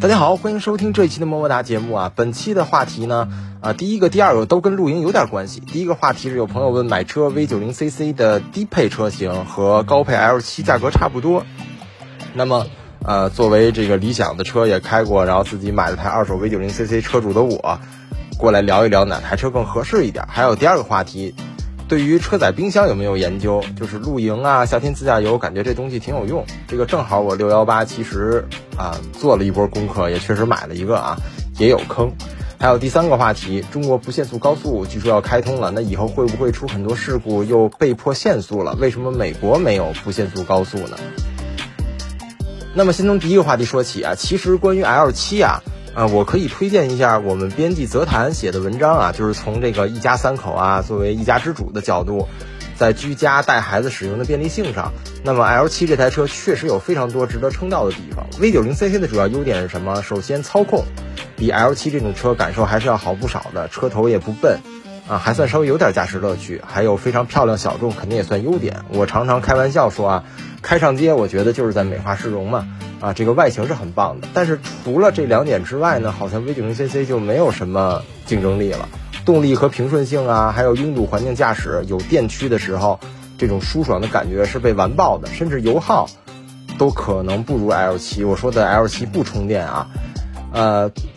大家好，欢迎收听这一期的么么哒节目啊。本期的话题呢，第一个、第二个都跟露营有点关系。第一个话题是有朋友问买车 V90CC 的低配车型和高配 L7 价格差不多，那么作为这个理想的车也开过，然后自己买了台二手 V90CC 车主的我，过来聊一聊哪台车更合适一点。还有第二个话题，对于车载冰箱有没有研究？就是露营啊，夏天自驾游，感觉这东西挺有用。这个正好我618其实做了一波功课，也确实买了一个也有坑。还有第三个话题，中国不限速高速据说要开通了，那以后会不会出很多事故又被迫限速了？为什么美国没有不限速高速呢？那么先从第一个话题说起啊，其实关于 L7 我可以推荐一下我们编辑泽谭写的文章啊，就是从这个一家三口作为一家之主的角度，在居家带孩子使用的便利性上，那么 L7 这台车确实有非常多值得称道的地方。 V90CC 的主要优点是什么？首先操控比 L7 这种车感受还是要好不少的，车头也不笨还算稍微有点驾驶乐趣，还有非常漂亮小众，肯定也算优点。我常常开玩笑说开上街我觉得就是在美化市容嘛这个外形是很棒的。但是除了这两点之外呢，好像 V90CC 就没有什么竞争力了。动力和平顺性还有拥堵环境驾驶，有电驱的时候这种舒爽的感觉是被完爆的，甚至油耗都可能不如 L7。 我说的 L7 不充电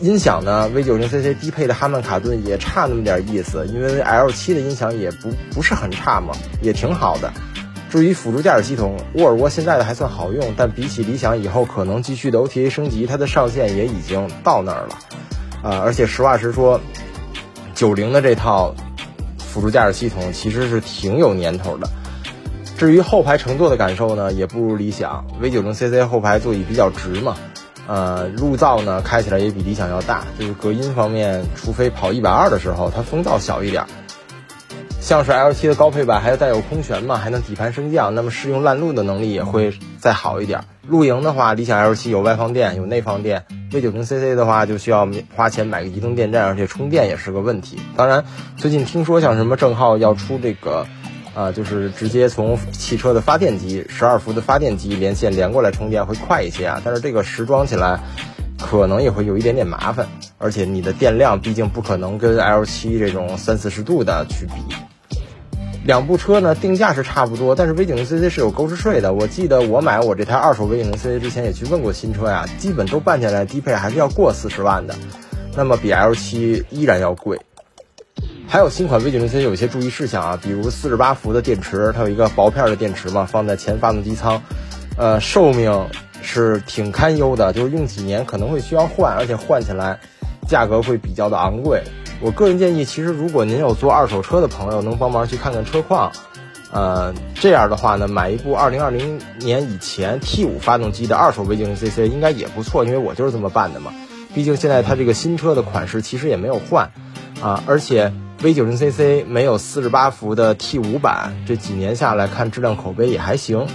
音响呢 V90CC 低配的哈曼卡顿也差那么点意思，因为 L7 的音响也不是很差嘛，也挺好的。至于辅助驾驶系统，沃尔沃现在的还算好用，但比起理想以后可能继续的 OTA 升级，它的上限也已经到那儿了而且实话实说，90的这套辅助驾驶系统其实是挺有年头的。至于后排乘坐的感受呢，也不如理想， V90CC 后排座椅比较直嘛路噪呢开起来也比理想要大，就是隔音方面，除非跑120的时候它风噪小一点。像是 L7 的高配版还要带有空悬嘛，还能底盘升降，那么适用烂路的能力也会再好一点。露营的话，理想 L7 有外放电有内放电， V90CC 的话就需要花钱买个移动电站，而且充电也是个问题。当然最近听说像什么正皓要出这个就是直接从汽车的发电机12伏的发电机连线连过来充电会快一些但是这个实装起来可能也会有一点点麻烦，而且你的电量毕竟不可能跟 L7 这种30-40度的去比。两部车呢定价是差不多，但是 V90CC 是有购置税的。我记得我买我这台二手 V90CC 之前也去问过新车基本都办下来低配还是要过40万的，那么比 L7 依然要贵。还有新款 V90CC 有一些注意事项比如48伏的电池，它有一个薄片的电池嘛，放在前发动机舱寿命是挺堪忧的，就是用几年可能会需要换，而且换起来价格会比较的昂贵。我个人建议，其实如果您有做二手车的朋友，能帮忙去看看车况这样的话呢，买一部2020年以前 T5 发动机的二手 V90CC 应该也不错，因为我就是这么办的嘛。毕竟现在它这个新车的款式其实也没有换而且 V90CC 没有48伏的 T5 版，这几年下来看质量口碑也还行。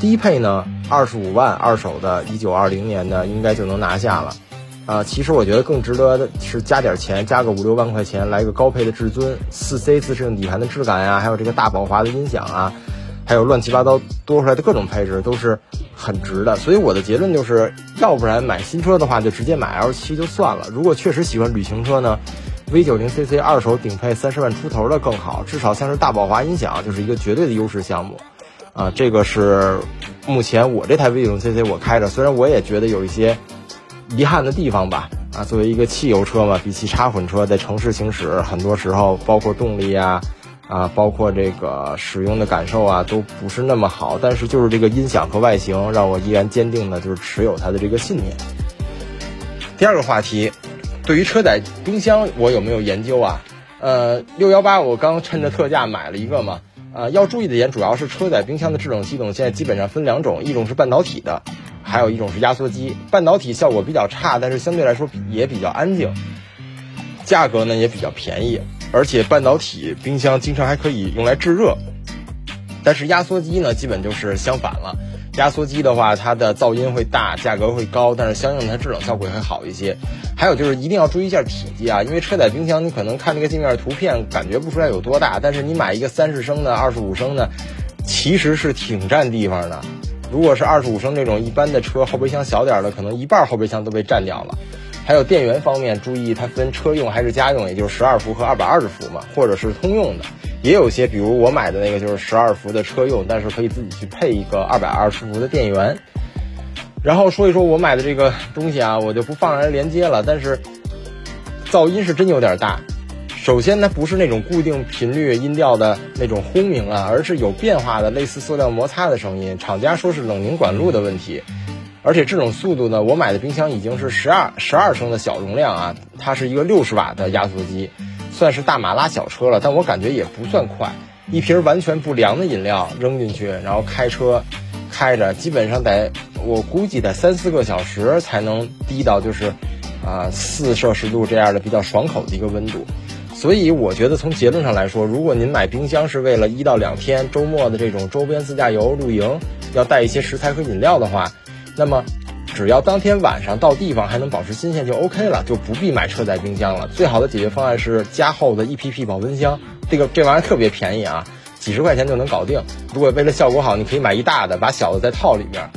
低配呢25万二手的1920年的应该就能拿下了其实我觉得更值得的是加点钱，加个5-6万块钱来个高配的至尊， 4C 自适应底盘的质感还有这个大宝华的音响还有乱七八糟多出来的各种配置都是很值的。所以我的结论就是，要不然买新车的话就直接买 L7 就算了。如果确实喜欢旅行车呢， V90CC 二手顶配30万出头的更好，至少像是大宝华音响就是一个绝对的优势项目这个是目前我这台 V90CC 我开着，虽然我也觉得有一些遗憾的地方吧作为一个汽油车嘛，比起插混车在城市行驶很多时候包括动力包括这个使用的感受都不是那么好，但是就是这个音响和外形让我依然坚定的就是持有它的这个信念。第二个话题，对于车载冰箱我有没有研究618我刚趁着特价买了一个嘛要注意的点主要是车载冰箱的制冷系统现在基本上分两种，一种是半导体的，还有一种是压缩机。半导体效果比较差，但是相对来说也比较安静，价格呢也比较便宜，而且半导体冰箱经常还可以用来制热。但是压缩机呢基本就是相反了，压缩机的话它的噪音会大，价格会高，但是相应它制冷效果也会好一些。还有就是一定要注意一下体积因为车载冰箱你可能看这个界面图片感觉不出来有多大，但是你买一个30升的25升的其实是挺占地方的如果是25升这种一般的车，后备箱小点的，可能一半后备箱都被占掉了。还有电源方面，注意它分车用还是家用，也就是12伏和220伏嘛，或者是通用的。也有些，比如我买的那个就是12伏的车用，但是可以自己去配一个220伏的电源。然后说一说我买的这个东西啊，我就不放上连接了，但是噪音是真有点大。首先它不是那种固定频率音调的那种轰鸣啊，而是有变化的类似塑料摩擦的声音。厂家说是冷凝管路的问题，而且这种速度呢，我买的冰箱已经是12升的小容量啊，它是一个60瓦的压缩机，算是大马拉小车了，但我感觉也不算快。一瓶完全不凉的饮料扔进去，然后开车开着，基本上我估计得3-4个小时才能低到就是4摄氏度这样的比较爽口的一个温度。所以我觉得从结论上来说，如果您买冰箱是为了1到2天周末的这种周边自驾游露营要带一些食材和饮料的话，那么只要当天晚上到地方还能保持新鲜就 OK 了，就不必买车载冰箱了。最好的解决方案是加厚的 EPP 保温箱，这玩意儿特别便宜啊，几10块钱就能搞定。如果为了效果好，你可以买一大的，把小的再套里面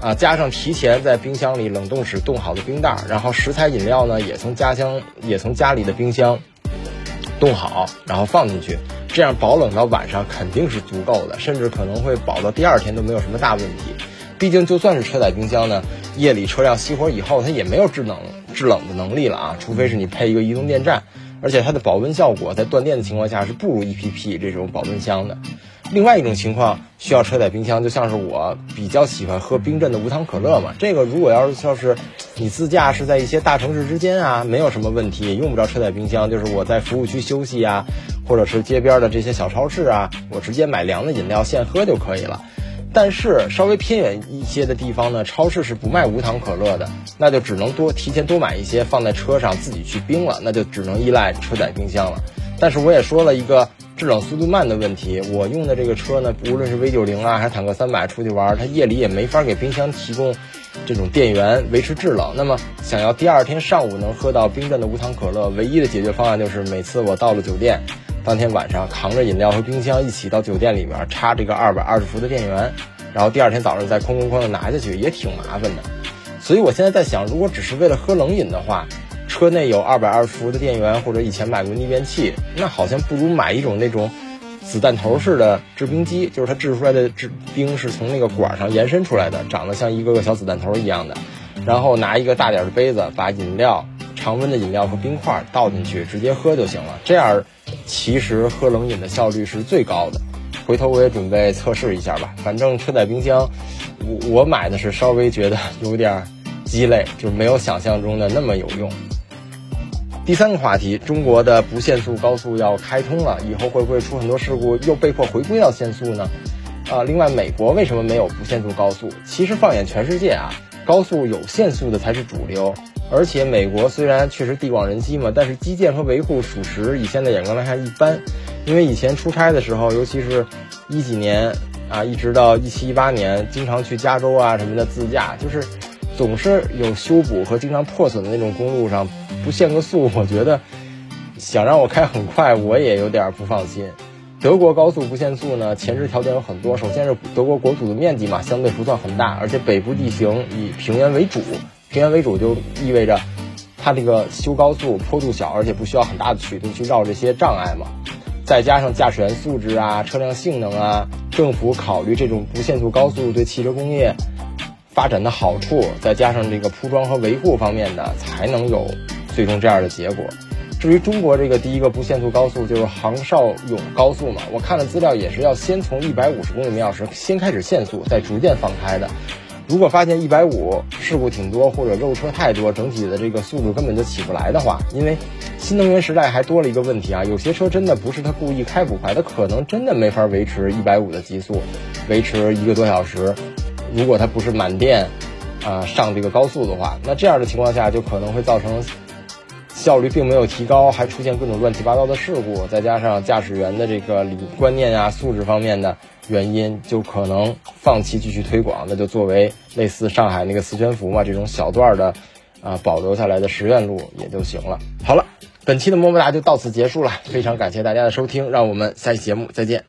啊，加上提前在冰箱里冷冻室冻好的冰袋，然后食材饮料呢也从家里的冰箱冻好，然后放进去，这样保冷到晚上肯定是足够的，甚至可能会保到第2天都没有什么大问题。毕竟就算是车载冰箱呢，夜里车辆熄火以后它也没有制冷的能力了啊，除非是你配一个移动电站，而且它的保温效果在断电的情况下是不如 EPP 这种保温箱的。另外一种情况需要车载冰箱，就像是我比较喜欢喝冰镇的无糖可乐嘛，这个如果要是你自驾是在一些大城市之间啊，没有什么问题，用不着车载冰箱，就是我在服务区休息啊，或者是街边的这些小超市啊，我直接买凉的饮料现喝就可以了。但是稍微偏远一些的地方呢，超市是不卖无糖可乐的，那就只能提前多买一些放在车上自己去冰了，那就只能依赖车载冰箱了。但是我也说了一个制冷速度慢的问题，我用的这个车呢，无论是 V90 啊还是坦克300出去玩，它夜里也没法给冰箱提供这种电源维持制冷。那么想要第2天上午能喝到冰镇的无糖可乐，唯一的解决方案就是每次我到了酒店，当天晚上扛着饮料和冰箱一起到酒店里面插这个220伏的电源，然后第2天早上再哐哐的拿下去，也挺麻烦的。所以我现在在想，如果只是为了喝冷饮的话，车内有220伏的电源，或者以前买过逆变器，那好像不如买一种那种子弹头式的制冰机，就是它制出来的制冰是从那个管上延伸出来的，长得像一个个小子弹头一样的，然后拿一个大点的杯子把饮料常温的饮料和冰块倒进去直接喝就行了，这样其实喝冷饮的效率是最高的。回头我也准备测试一下吧，反正车载冰箱我买的是稍微觉得有点鸡肋，就没有想象中的那么有用。第3个话题，中国的不限速高速要开通了，以后会不会出很多事故又被迫回归到限速呢？另外美国为什么没有不限速高速？其实放眼全世界啊，高速有限速的才是主流，而且美国虽然确实地广人稀嘛，但是基建和维护属实以现在眼光来看一般。因为以前出差的时候，尤其是10几年啊，一直到17、18年，经常去加州啊什么的自驾，就是总是有修补和经常破损的那种公路上不限个速，我觉得想让我开很快我也有点不放心。德国高速不限速呢，前置条件有很多，首先是德国国土的面积嘛，相对不算很大，而且北部地形以平原为主就意味着它这个修高速坡度小，而且不需要很大的曲度去绕这些障碍嘛。再加上驾驶员素质啊、车辆性能啊，政府考虑这种不限速高速对汽车工业发展的好处，再加上这个铺装和维护方面的，才能有最终这样的结果。至于中国这个第1个不限速高速就是杭绍甬高速嘛，我看了资料也是要先从150公里/小时先开始限速，再逐渐放开的。如果发现150事故挺多，或者肉车太多，整体的这个速度根本就起不来的话，因为新能源时代还多了一个问题啊，有些车真的不是他故意开不快，他可能真的没法维持150的极速，维持1个多小时。如果他不是满电上这个高速的话，那这样的情况下就可能会造成效率并没有提高，还出现各种乱七八糟的事故，再加上驾驶员的这个观念啊、素质方面的原因，就可能放弃继续推广，那就作为类似上海那个四宣福嘛这种小段的保留下来的实验路也就行了。好了，本期的么么哒就到此结束了，非常感谢大家的收听，让我们下期节目再见。